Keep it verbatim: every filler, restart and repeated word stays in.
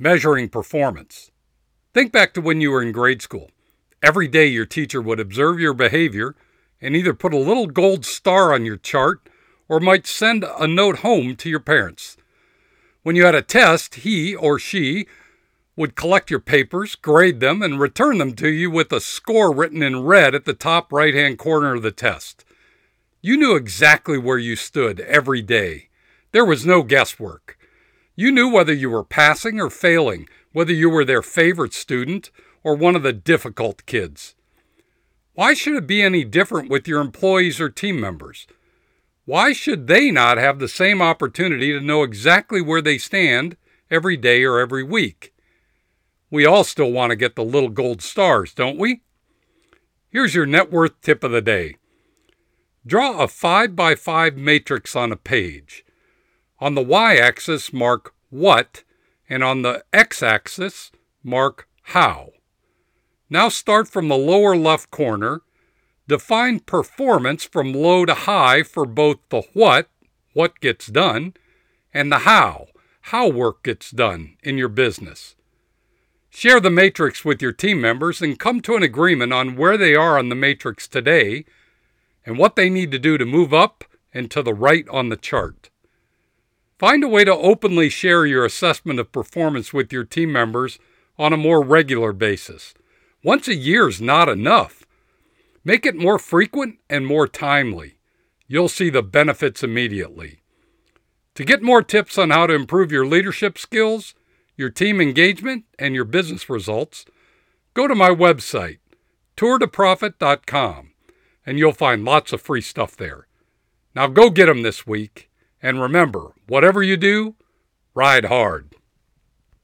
Measuring performance. Think back to when you were in grade school. Every day your teacher would observe your behavior and either put a little gold star on your chart or might send a note home to your parents. When you had a test, he or she would collect your papers, grade them, and return them to you with a score written in red at the top right-hand corner of the test. You knew exactly where you stood every day. There was no guesswork. You knew whether you were passing or failing, whether you were their favorite student or one of the difficult kids. Why should it be any different with your employees or team members? Why should they not have the same opportunity to know exactly where they stand every day or every week? We all still want to get the little gold stars, don't we? Here's your net worth tip of the day. Draw a five by five matrix on a page. On the y-axis, mark what, and on the x-axis, mark how. Now start from the lower left corner. Define performance from low to high for both the what, what gets done, and the how, how work gets done in your business. Share the matrix with your team members and come to an agreement on where they are on the matrix today and what they need to do to move up and to the right on the chart. Find a way to openly share your assessment of performance with your team members on a more regular basis. Once a year is not enough. Make it more frequent and more timely. You'll see the benefits immediately. To get more tips on how to improve your leadership skills, your team engagement, and your business results, go to my website, tour to profit dot com, and you'll find lots of free stuff there. Now go get them this week. And remember, whatever you do, ride hard.